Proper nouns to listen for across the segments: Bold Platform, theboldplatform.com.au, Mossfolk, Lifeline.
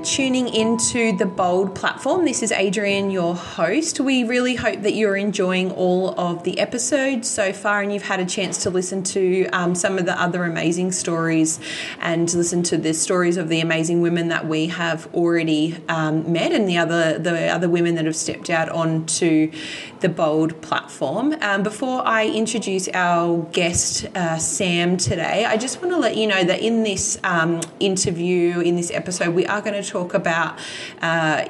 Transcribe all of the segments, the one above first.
for tuning into the Bold Platform. This is Adrian, your host. We really hope that you're enjoying all of the episodes so far and you've had a chance to listen to some of the other amazing stories and to listen to the stories of the amazing women that we have already met and the other women that have stepped out onto the Bold Platform. Before I introduce our guest, Sam, today, I just want to let you know that in this interview, in this episode, we are going to talk about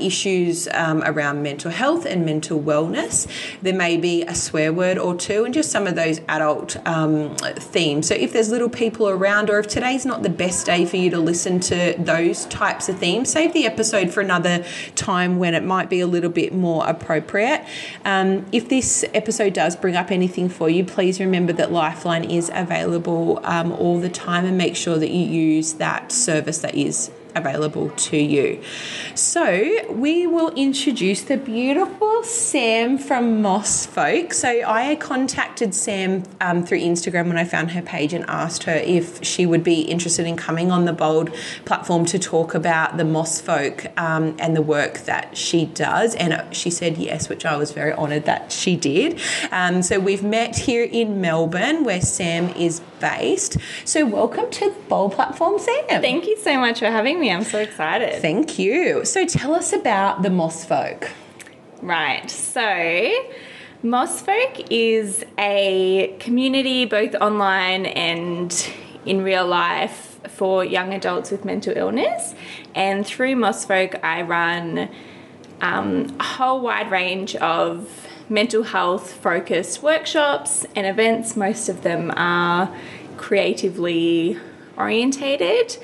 issues around mental health and mental wellness. There may be a swear word or two and just some of those adult themes. So if there's little people around or if today's not the best day for you to listen to those types of themes, save the episode for another time when it might be a little bit more appropriate. If this episode does bring up anything for you, please remember that Lifeline is available all the time and make sure that you use that service that is available to you. So we will introduce the beautiful Sam from Mossfolk. So I contacted Sam through Instagram when I found her page and asked her if she would be interested in coming on the Bold Platform to talk about the Mossfolk and the work that she does. And she said yes, which I was very honoured that she did. So we've met here in Melbourne where Sam is based. So welcome to the Bold Platform, Sam. Thank you so much for having me. I'm so excited. Thank you. So tell us about the Mossfolk. Right. So Mossfolk is a community both online and in real life for young adults with mental illness. And through Mossfolk, I run a whole wide range of mental health focused workshops and events. Most of them are creatively orientated.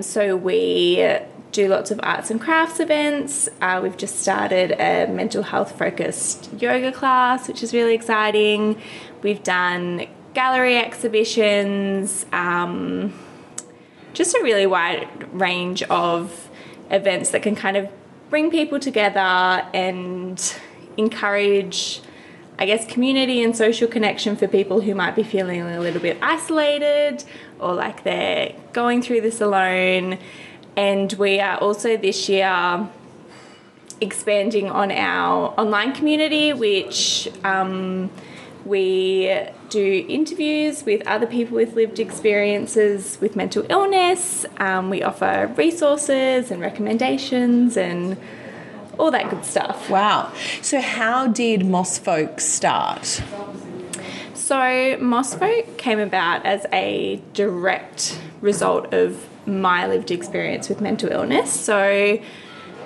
So we do lots of arts and crafts events. We've just started a mental health focused yoga class, which is really exciting. We've done gallery exhibitions, just a really wide range of events that can kind of bring people together and encourage, I guess, community and social connection for people who might be feeling a little bit isolated or like they're going through this alone. And we are also this year expanding on our online community, which we do interviews with other people with lived experiences with mental illness. We offer resources and recommendations and all that good stuff. Wow. So how did Mossfolk start? So Mossfolk came about as a direct result of my lived experience with mental illness. So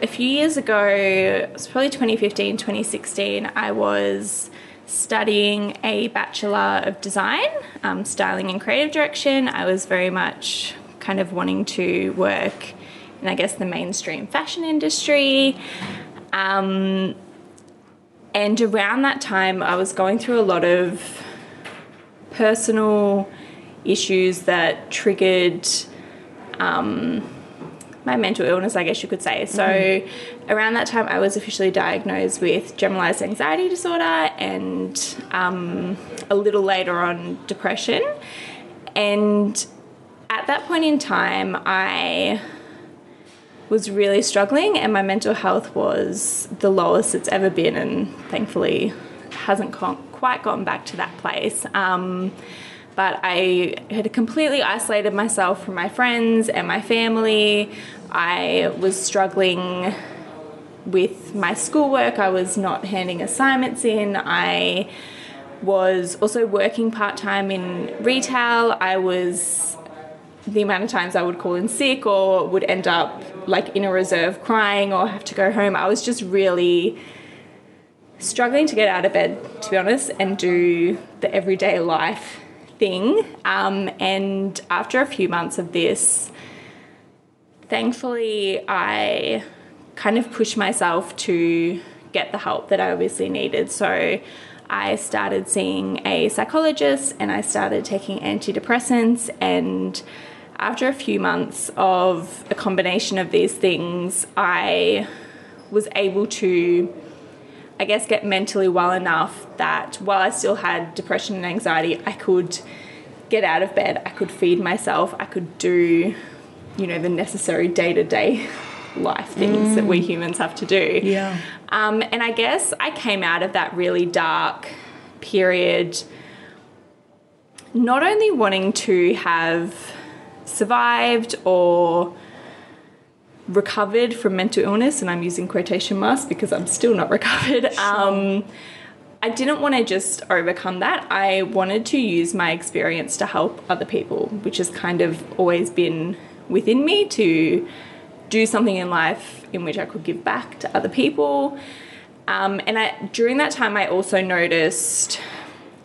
a few years ago, it was probably 2015, 2016, I was studying a Bachelor of Design, Styling and Creative Direction. I was very much kind of wanting to work in, I guess, the mainstream fashion industry. And around that time, I was going through a lot of personal issues that triggered my mental illness, I guess you could say. So around that time, I was officially diagnosed with generalized anxiety disorder and a little later on, depression. And at that point in time, I was really struggling and my mental health was the lowest it's ever been, and thankfully hasn't quite gotten back to that place. But I had completely isolated myself from my friends and my family. I was struggling with my schoolwork. I was not handing assignments in. I was also working part-time in retail. The amount of times I would call in sick or would end up like in a reserve crying or have to go home. I was just really struggling to get out of bed, to be honest, and do the everyday life thing. And after a few months of this, thankfully, I kind of pushed myself to get the help that I obviously needed. So I started seeing a psychologist and I started taking antidepressants, and after a few months of a combination of these things, I was able to, I guess, get mentally well enough that while I still had depression and anxiety, I could get out of bed, I could feed myself, I could do, you know, the necessary day-to-day life things that we humans have to do. Yeah. And I guess I came out of that really dark period not only wanting to have survived or recovered from mental illness, and I'm using quotation marks because I'm still not recovered. Sure. I didn't want to just overcome that. I wanted to use my experience to help other people, which has kind of always been within me, to do something in life in which I could give back to other people. During that time, I also noticed,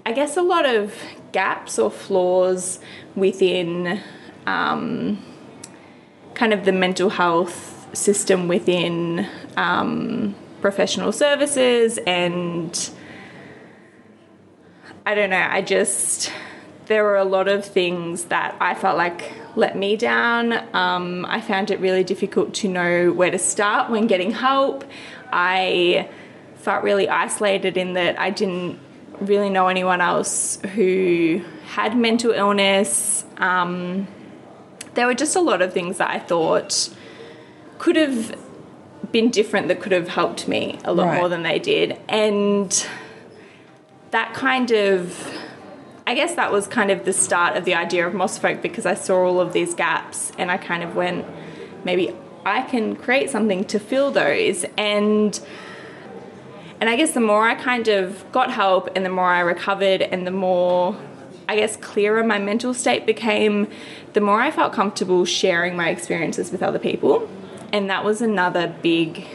I guess, a lot of gaps or flaws within kind of the mental health system within professional services. And I don't know, I just, there were a lot of things that I felt like let me down. I found it really difficult to know where to start when getting help. I felt really isolated in that I didn't really know anyone else who had mental illness. There were just a lot of things that I thought could have been different, that could have helped me a lot more than they did. And that kind of, I guess that was kind of the start of the idea of Mossfolk, because I saw all of these gaps and I kind of went, maybe I can create something to fill those. And I guess the more I kind of got help and the more I recovered and the more, I guess, clearer my mental state became, the more I felt comfortable sharing my experiences with other people. And that was another big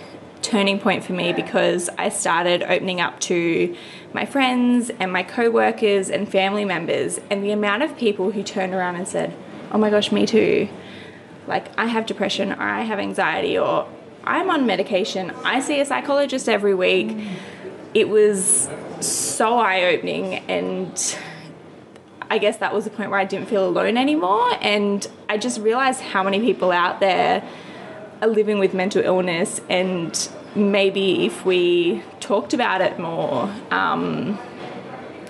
turning point for me, because I started opening up to my friends and my co-workers and family members, and the amount of people who turned around and said, oh my gosh, me too. Like, I have depression, or I have anxiety, or I'm on medication. I see a psychologist every week. It was so eye-opening, and I guess that was the point where I didn't feel alone anymore. And I just realised how many people out there are living with mental illness, and maybe if we talked about it more,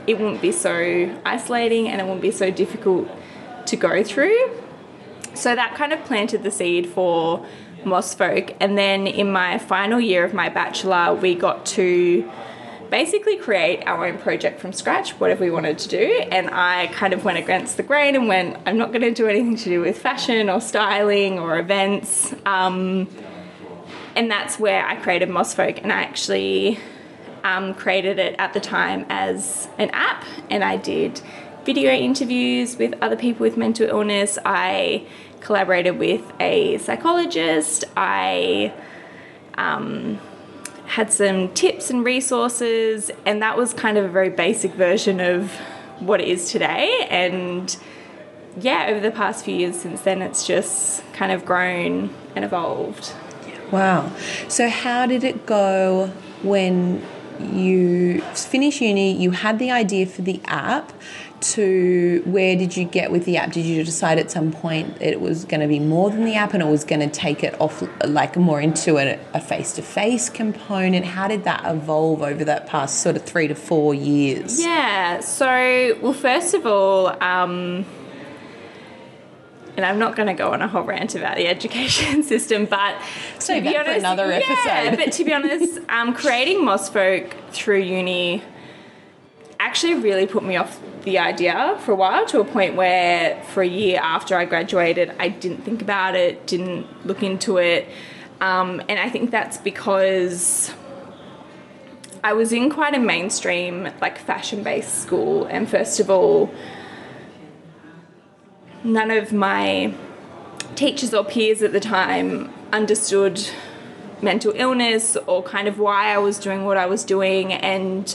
it wouldn't be so isolating and it wouldn't be so difficult to go through. So that kind of planted the seed for Mossfolk. And then in my final year of my bachelor, we got to basically create our own project from scratch, whatever we wanted to do. And I kind of went against the grain and went, I'm not going to do anything to do with fashion or styling or events. And that's where I created Mossfolk. And I actually created it at the time as an app, and I did video interviews with other people with mental illness. I collaborated with a psychologist. I had some tips and resources, and that was kind of a very basic version of what it is today. And yeah, over the past few years since then, it's just kind of grown and evolved. Wow. So how did it go when you finished uni, you had the idea for the app, to where did you get with the app? Did you decide at some point it was going to be more than the app and it was going to take it off, like, more into a face-to-face component? How did that evolve over that past sort of 3 to 4 years? Yeah, so, well, first of all, and I'm not going to go on a whole rant about the education system, but to be honest, another episode. Yeah, but to be honest, creating Mossfolk through uni actually really put me off the idea for a while, to a point where for a year after I graduated, I didn't think about it, didn't look into it. And I think that's because I was in quite a mainstream, like, fashion-based school. And first of all, none of my teachers or peers at the time understood mental illness or kind of why I was doing what I was doing. And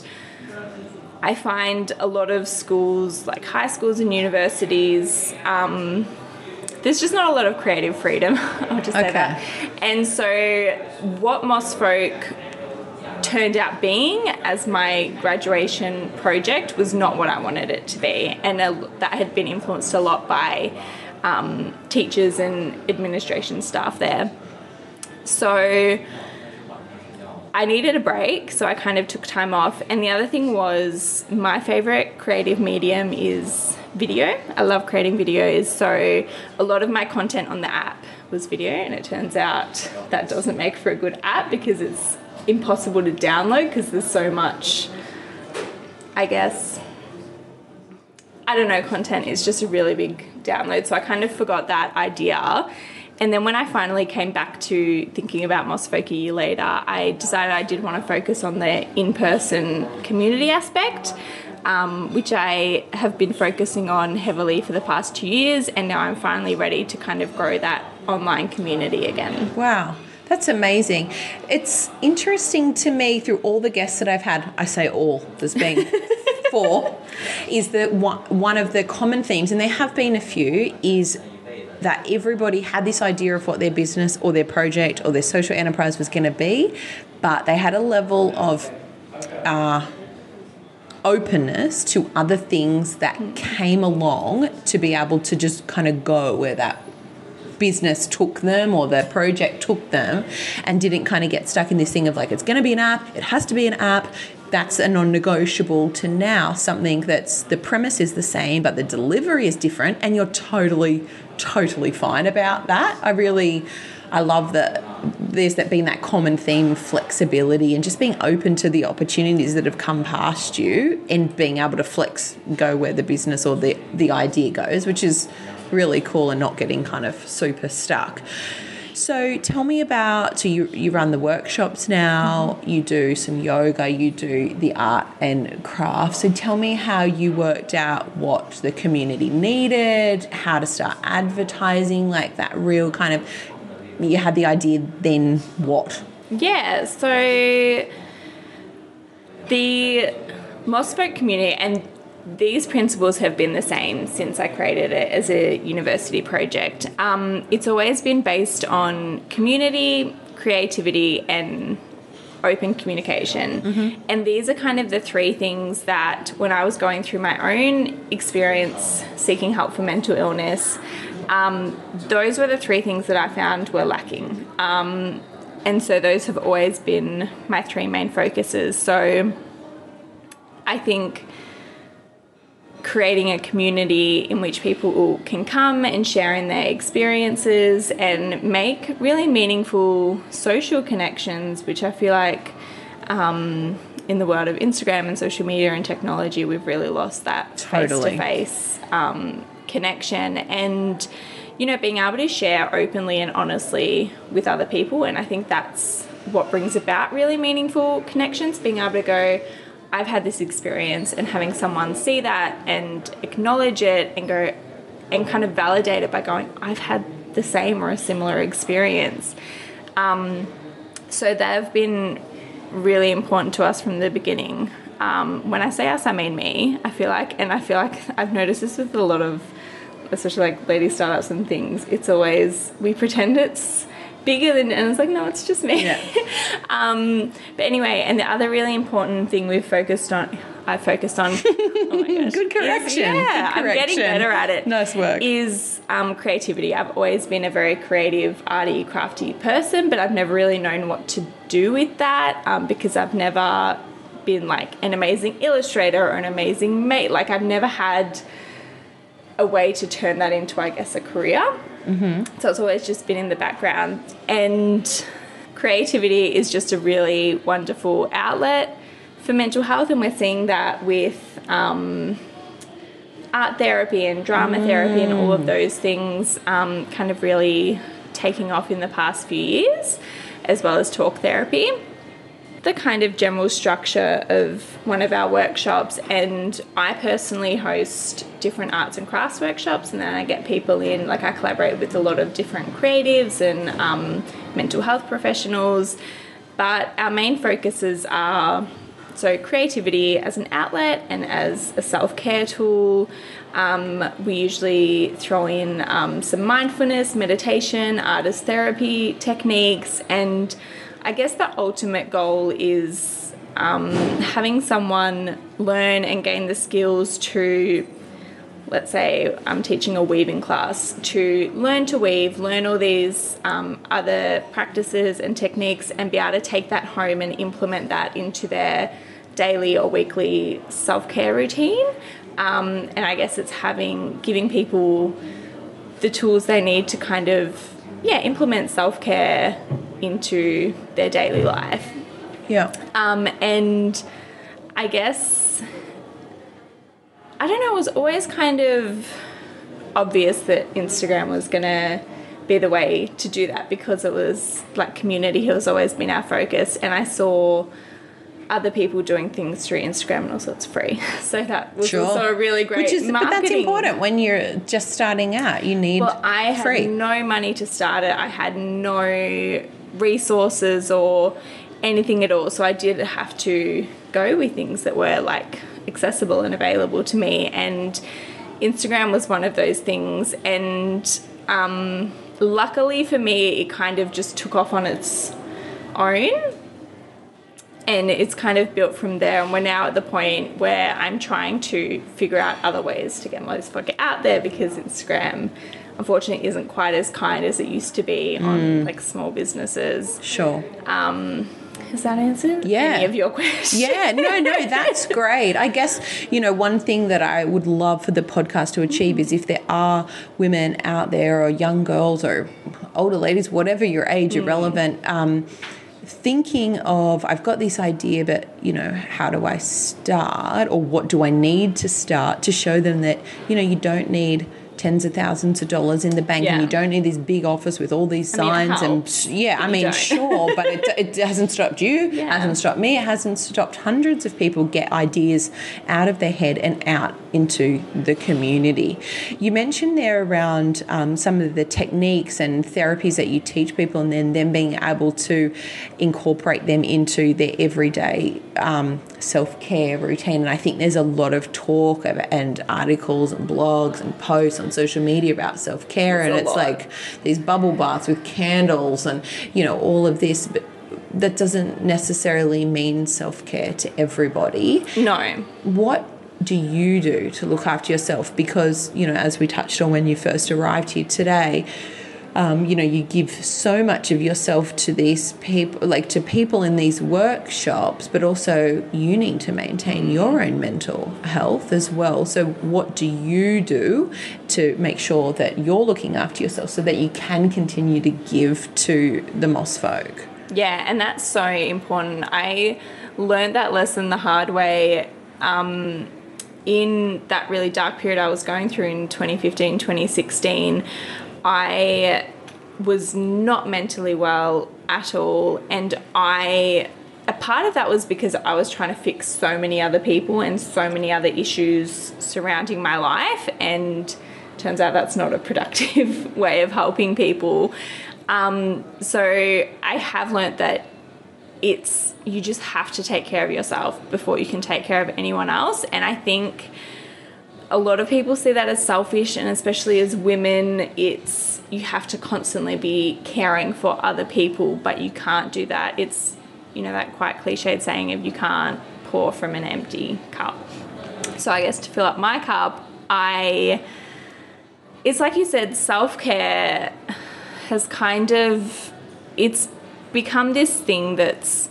I find a lot of schools, like high schools and universities, there's just not a lot of creative freedom. I'll just say that. And so what Mossfolk turned out being as my graduation project was not what I wanted it to be. And that had been influenced a lot by teachers and administration staff there. So I needed a break, so I kind of took time off. And the other thing was, my favourite creative medium is video. I love creating videos, so a lot of my content on the app was video, and it turns out that doesn't make for a good app because it's impossible to download because there's so much, I guess, I don't know, content is just a really big download. So I kind of forgot that idea. And then when I finally came back to thinking about Mossfolk a year later, I decided I did want to focus on the in-person community aspect, which I have been focusing on heavily for the past 2 years, and now I'm finally ready to kind of grow that online community again. Wow. That's amazing. It's interesting to me through all the guests that I've had, I say all, there's been four, is that one of the common themes, and there have been a few, is that everybody had this idea of what their business or their project or their social enterprise was going to be, but they had a level of openness to other things that came along to be able to just kind of go where that business took them or the project took them, and didn't kind of get stuck in this thing of like, it's going to be an app, it has to be an app. That's a non-negotiable, to now something that's, the premise is the same but the delivery is different, and you're totally fine about that. I love that there's that been that common theme, flexibility, and just being open to the opportunities that have come past you and being able to flex, go where the business or the idea goes, which is really cool, and not getting kind of super stuck. So tell me about, so you run the workshops now, mm-hmm. you do some yoga, you do the art and craft. So tell me how you worked out what the community needed, how to start advertising, like that real kind of, you had the idea, then what? Yeah, so the Mossfolk community, and these principles have been the same since I created it as a university project. It's always been based on community, creativity, and open communication. Mm-hmm. And these are kind of the three things that when I was going through my own experience seeking help for mental illness, those were the three things that I found were lacking. And so those have always been my three main focuses. So I think creating a community in which people can come and share in their experiences and make really meaningful social connections, which I feel like in the world of Instagram and social media and technology, we've really lost that face-to-face connection, and, you know, being able to share openly and honestly with other people. And I think that's what brings about really meaningful connections, being able to go, I've had this experience, and having someone see that and acknowledge it and go and kind of validate it by going, I've had the same or a similar experience. So they've been really important to us from the beginning. When I say us, I mean me. I feel like I've noticed this with a lot of, especially like lady startups and things, it's always, we pretend it's bigger than, and it's like, no, it's just me. Yeah. But anyway, and the other really important thing I focused on oh my gosh, good correction. I'm getting better at it. Nice work. Is creativity. I've always been a very creative, arty, crafty person, but I've never really known what to do with that because I've never been like an amazing illustrator or an amazing mate. Like I've never had a way to turn that into, I guess, a career. Mm-hmm. So it's always just been in the background, and creativity is just a really wonderful outlet for mental health, and we're seeing that with art therapy and drama therapy and all of those things kind of really taking off in the past few years, as well as talk therapy. The kind of general structure of one of our workshops, and I personally host different arts and crafts workshops, and then I get people in, like I collaborate with a lot of different creatives and mental health professionals, but our main focuses are, so creativity as an outlet and as a self-care tool. We usually throw in some mindfulness, meditation, artist therapy techniques, and I guess the ultimate goal is having someone learn and gain the skills to, let's say I'm teaching a weaving class, to weave, learn all these other practices and techniques, and be able to take that home and implement that into their daily or weekly self-care routine. And I guess it's giving people the tools they need to kind of, implement self-care into their daily life. Yeah. And I guess, I don't know, it was always kind of obvious that Instagram was going to be the way to do that, because it was like community has always been our focus, and I saw other people doing things through Instagram, and also it's free, so that was also a really great marketing. But that's important when you're just starting out. You need free. Had no money to start it. I had no resources or anything at all, so I did have to go with things that were like accessible and available to me, and Instagram was one of those things. And luckily for me, it kind of just took off on its own, and it's kind of built from there, and we're now at the point where I'm trying to figure out other ways to get Mossfolk out there, because Instagram unfortunately isn't quite as kind as it used to be on like small businesses. Sure. Has that answered any of your questions? Yeah, no, that's great. I guess, one thing that I would love for the podcast to achieve is if there are women out there, or young girls or older ladies, whatever your age, irrelevant, thinking of, I've got this idea, but, how do I start, or what do I need to start, to show them that, you don't need tens of thousands of dollars in the bank, and you don't need this big office with all these signs. Sure, but it hasn't stopped you, hasn't stopped me, it hasn't stopped hundreds of people get ideas out of their head and out into the community. You mentioned there around some of the techniques and therapies that you teach people, and then them being able to incorporate them into their everyday self-care routine. And I think there's a lot of talk and articles and blogs and posts on social media about self-care, and it's like these bubble baths with candles and all of this, but that doesn't necessarily mean self-care to everybody. No. What do you do to look after yourself? Because as we touched on when you first arrived here today, you give so much of yourself to these people, like to people in these workshops, but also you need to maintain your own mental health as well. So what do you do to make sure that you're looking after yourself so that you can continue to give to the Mossfolk? Yeah, and that's so important. I learned that lesson the hard way in that really dark period I was going through in 2015, 2016. I was not mentally well at all, and a part of that was because I was trying to fix so many other people and so many other issues surrounding my life, and turns out that's not a productive way of helping people. So I have learnt that you just have to take care of yourself before you can take care of anyone else. And I think a lot of people see that as selfish, and especially as women, you have to constantly be caring for other people, but you can't do that. It's, that quite cliched saying of you can't pour from an empty cup. So I guess to fill up my cup, it's like you said, self-care has it's become this thing that's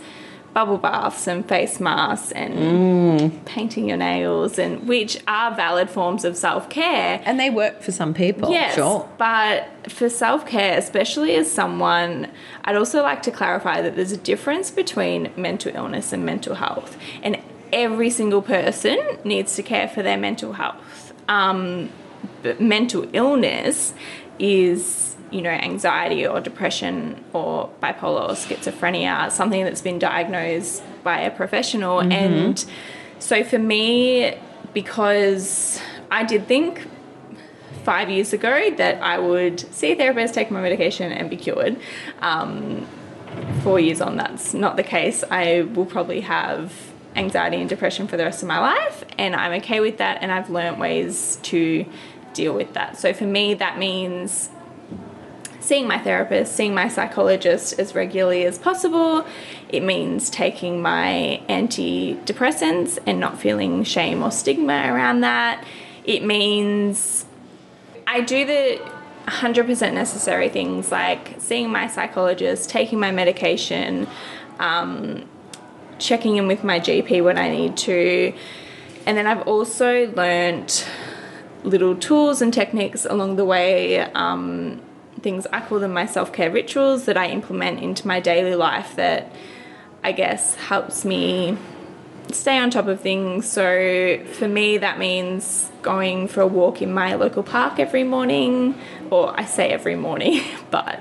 bubble baths and face masks and painting your nails, and which are valid forms of self-care, and they work for some people. Yes, sure. But for self-care, especially as someone, I'd also like to clarify that there's a difference between mental illness and mental health, and every single person needs to care for their mental health. But mental illness is anxiety or depression or bipolar or schizophrenia, something that's been diagnosed by a professional. Mm-hmm. And so for me, because I did think 5 years ago that I would see a therapist, take my medication and be cured. 4 years on, that's not the case. I will probably have anxiety and depression for the rest of my life, and I'm okay with that, and I've learnt ways to deal with that. So for me, that means seeing my therapist, seeing my psychologist as regularly as possible. It means taking my antidepressants and not feeling shame or stigma around that. It means I do the 100% necessary things like seeing my psychologist, taking my medication, checking in with my GP when I need to. And then I've also learnt little tools and techniques along the way, things I call them my self-care rituals that I implement into my daily life that I guess helps me stay on top of things. So for me, that means going for a walk in my local park every morning, or I say every morning, but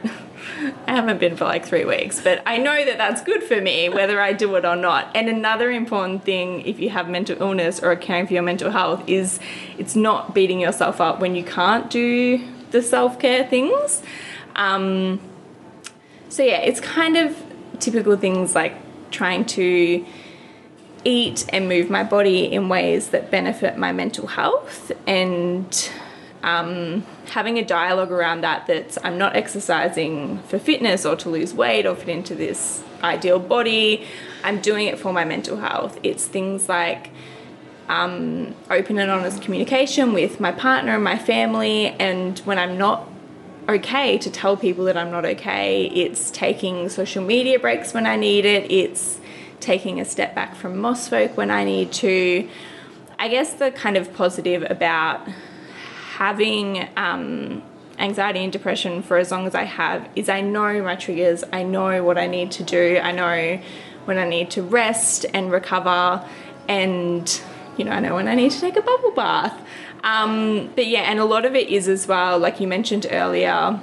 I haven't been for like 3 weeks, but I know that that's good for me, whether I do it or not. And another important thing, if you have mental illness or are caring for your mental health, is it's not beating yourself up when you can't do the self-care things. So yeah, it's kind of typical things like trying to eat and move my body in ways that benefit my mental health, and having a dialogue around that, that's I'm not exercising for fitness or to lose weight or fit into this ideal body. I'm doing it for my mental health. It's things like open and honest communication with my partner and my family, and when I'm not okay, to tell people that I'm not okay. It's taking social media breaks when I need it. It's taking a step back from Mossfolk when I need to. I guess the kind of positive about having anxiety and depression for as long as I have is I know my triggers. I know what I need to do. I know when I need to rest and recover, and you know, I know when I need to take a bubble bath. But yeah, and a lot of it is as well, like you mentioned earlier,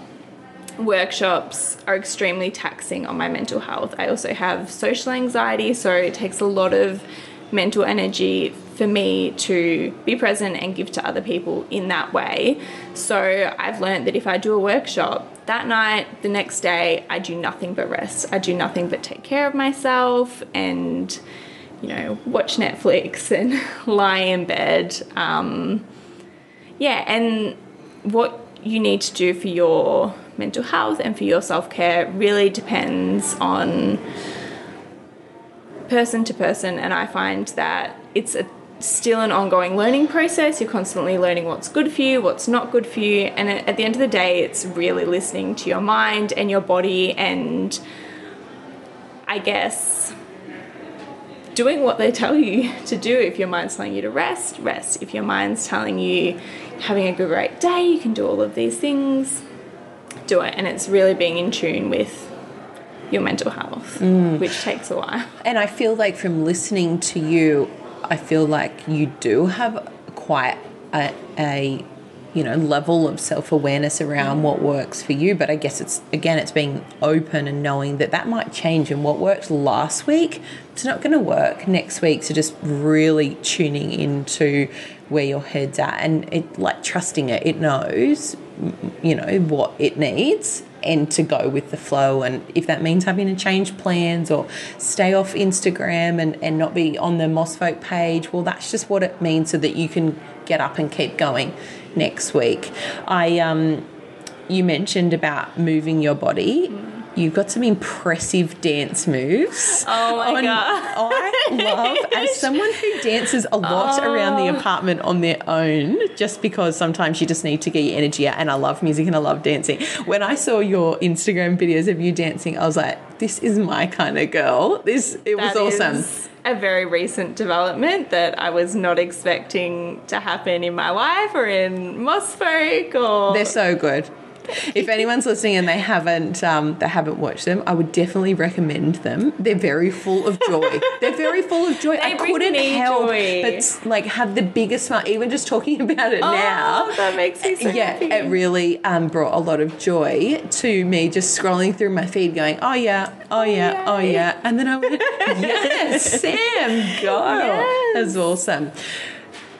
workshops are extremely taxing on my mental health. I also have social anxiety, so it takes a lot of mental energy for me to be present and give to other people in that way. So I've learned that if I do a workshop that night, the next day I do nothing but rest. I do nothing but take care of myself and, you know, watch Netflix and lie in bed. Yeah, and what you need to do for your mental health and for your self-care really depends on person to person, and I find that it's still an ongoing learning process. You're constantly learning what's good for you, what's not good for you, and at the end of the day, it's really listening to your mind and your body, and I guess doing what they tell you to do. If your mind's telling you to rest, rest. If your mind's telling you having a great day, you can do all of these things, do it. And it's really being in tune with your mental health, which takes a while. And I feel like from listening to you, I feel like you do have quite a you know, level of self-awareness around what works for you. But I guess it's, again, it's being open and knowing that that might change, and what worked last week, it's not going to work next week. So just really tuning into where your head's at, and it, like, trusting it. It knows, you know, what it needs, and to go with the flow. And if that means having to change plans or stay off Instagram and not be on the Mossfolk page, well, that's just what it means, so that you can get up and keep going next week. You mentioned about moving your body. You've got some impressive dance moves. Oh, my God. I love, as someone who dances a lot around the apartment on their own, just because sometimes you just need to get your energy out, and I love music and I love dancing. When I saw your Instagram videos of you dancing, I was like, this is my kind of girl. That was awesome. A very recent development that I was not expecting to happen in my life or in Mossfolk. Or... They're so good. If anyone's listening and they haven't watched them, I would definitely recommend them. They're very full of joy. I couldn't help but like have the biggest smile, even just talking about it now. That makes me so happy. It really brought a lot of joy to me, just scrolling through my feed going, oh yeah. And then I went, yes, Sam, go. Yes. That was awesome.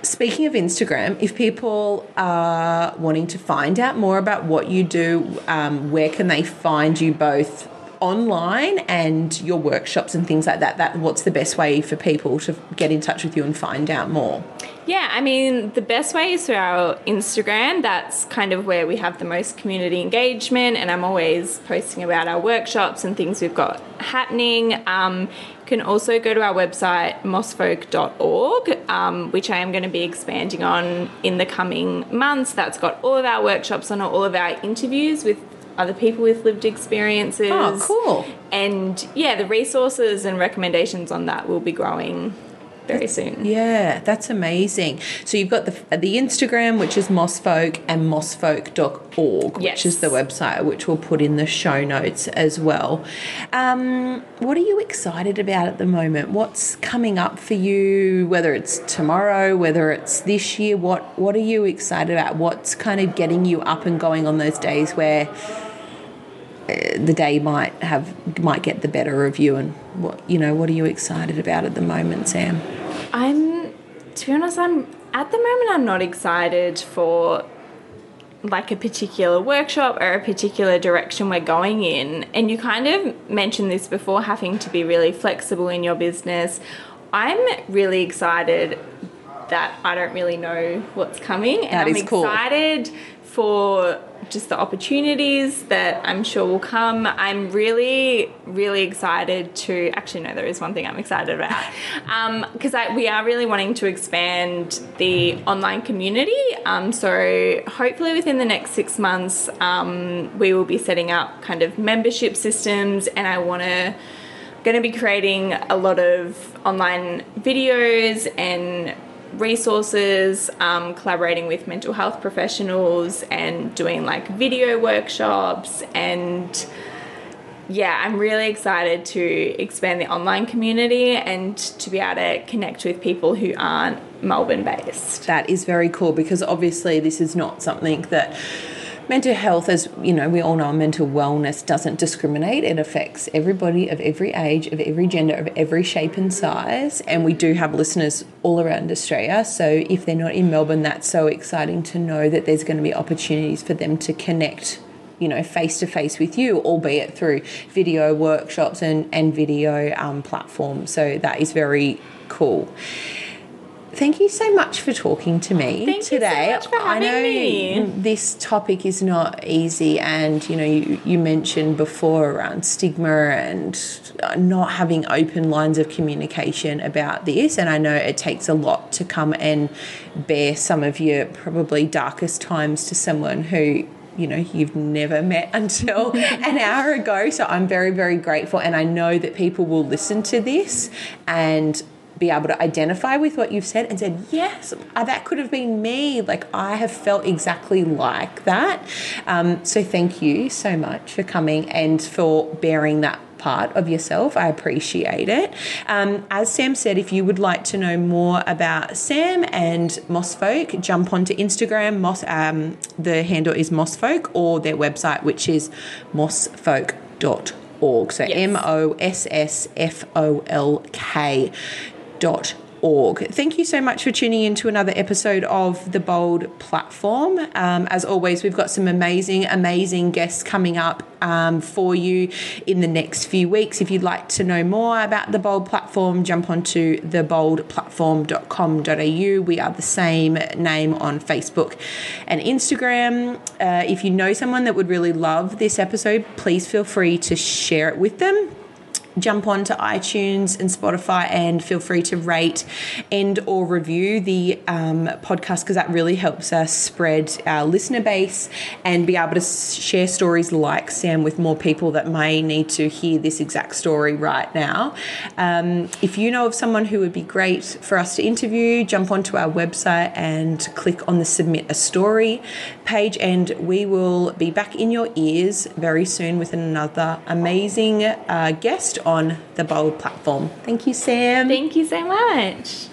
Speaking of Instagram, if people are wanting to find out more about what you do, where can they find you, both online and your workshops and things like that? What's the best way for people to get in touch with you and find out more? Yeah, I mean, the best way is through our Instagram. That's kind of where we have the most community engagement, and I'm always posting about our workshops and things we've got happening. You can also go to our website, mossfolk.org, which I am going to be expanding on in the coming months. That's got all of our workshops on, all of our interviews with other people with lived experiences. Oh, cool. And yeah, the resources and recommendations on that will be growing very soon. Yeah, that's amazing. So you've got the Instagram, which is Mossfolk, and mossfolk.org, yes, which is the website, which we'll put in the show notes as well. What are you excited about at the moment? What's coming up for you, whether it's tomorrow, whether it's this year? What are you excited about? What's kind of getting you up and going on those days where the day might get the better of you, and what are you excited about at the moment, Sam? I'm not excited for like a particular workshop or a particular direction we're going in. And you kind of mentioned this before, having to be really flexible in your business. I'm really excited that I don't really know what's coming, and that is excited for just the opportunities that I'm sure will come. I'm really, really excited to... Actually, no, there is one thing I'm excited about. Because we are really wanting to expand the online community. So hopefully within the next 6 months, we will be setting up kind of membership systems, and going to be creating a lot of online videos and resources, collaborating with mental health professionals and doing like video workshops. And yeah, I'm really excited to expand the online community and to be able to connect with people who aren't Melbourne based. That is very cool, because obviously this is not something that... Mental health, as you know, we all know, mental wellness doesn't discriminate. It affects everybody of every age, of every gender, of every shape and size. And we do have listeners all around Australia. So if they're not in Melbourne, that's so exciting to know that there's going to be opportunities for them to connect, face to face with you, albeit through video workshops and video platforms. So that is very cool. Thank you so much for talking to me today. Thank you so much for having me. I know this topic is not easy, and you mentioned before around stigma and not having open lines of communication about this, and I know it takes a lot to come and bear some of your probably darkest times to someone who you've never met until an hour ago. So I'm very, very grateful, and I know that people will listen to this and be able to identify with what you've said and said, yes, that could have been me. Like, I have felt exactly like that. So thank you so much for coming and for bearing that part of yourself. I appreciate it. As Sam said, if you would like to know more about Sam and Mossfolk, jump onto Instagram. The handle is Mossfolk, or their website, which is mossfolk.org. So yes. mossfolk.org. Thank you so much for tuning in to another episode of The Bold Platform. As always, we've got some amazing, amazing guests coming up for you in the next few weeks. If you'd like to know more about The Bold Platform, jump onto theboldplatform.com.au. We are the same name on Facebook and Instagram. If you know someone that would really love this episode, please feel free to share it with them. Jump on to iTunes and Spotify and feel free to rate and or review the podcast, because that really helps us spread our listener base and be able to share stories like Sam with more people that may need to hear this exact story right now. If you know of someone who would be great for us to interview, jump onto our website and click on the Submit a Story page, and we will be back in your ears very soon with another amazing guest on The Bold Platform. Thank you, Sam. Thank you so much.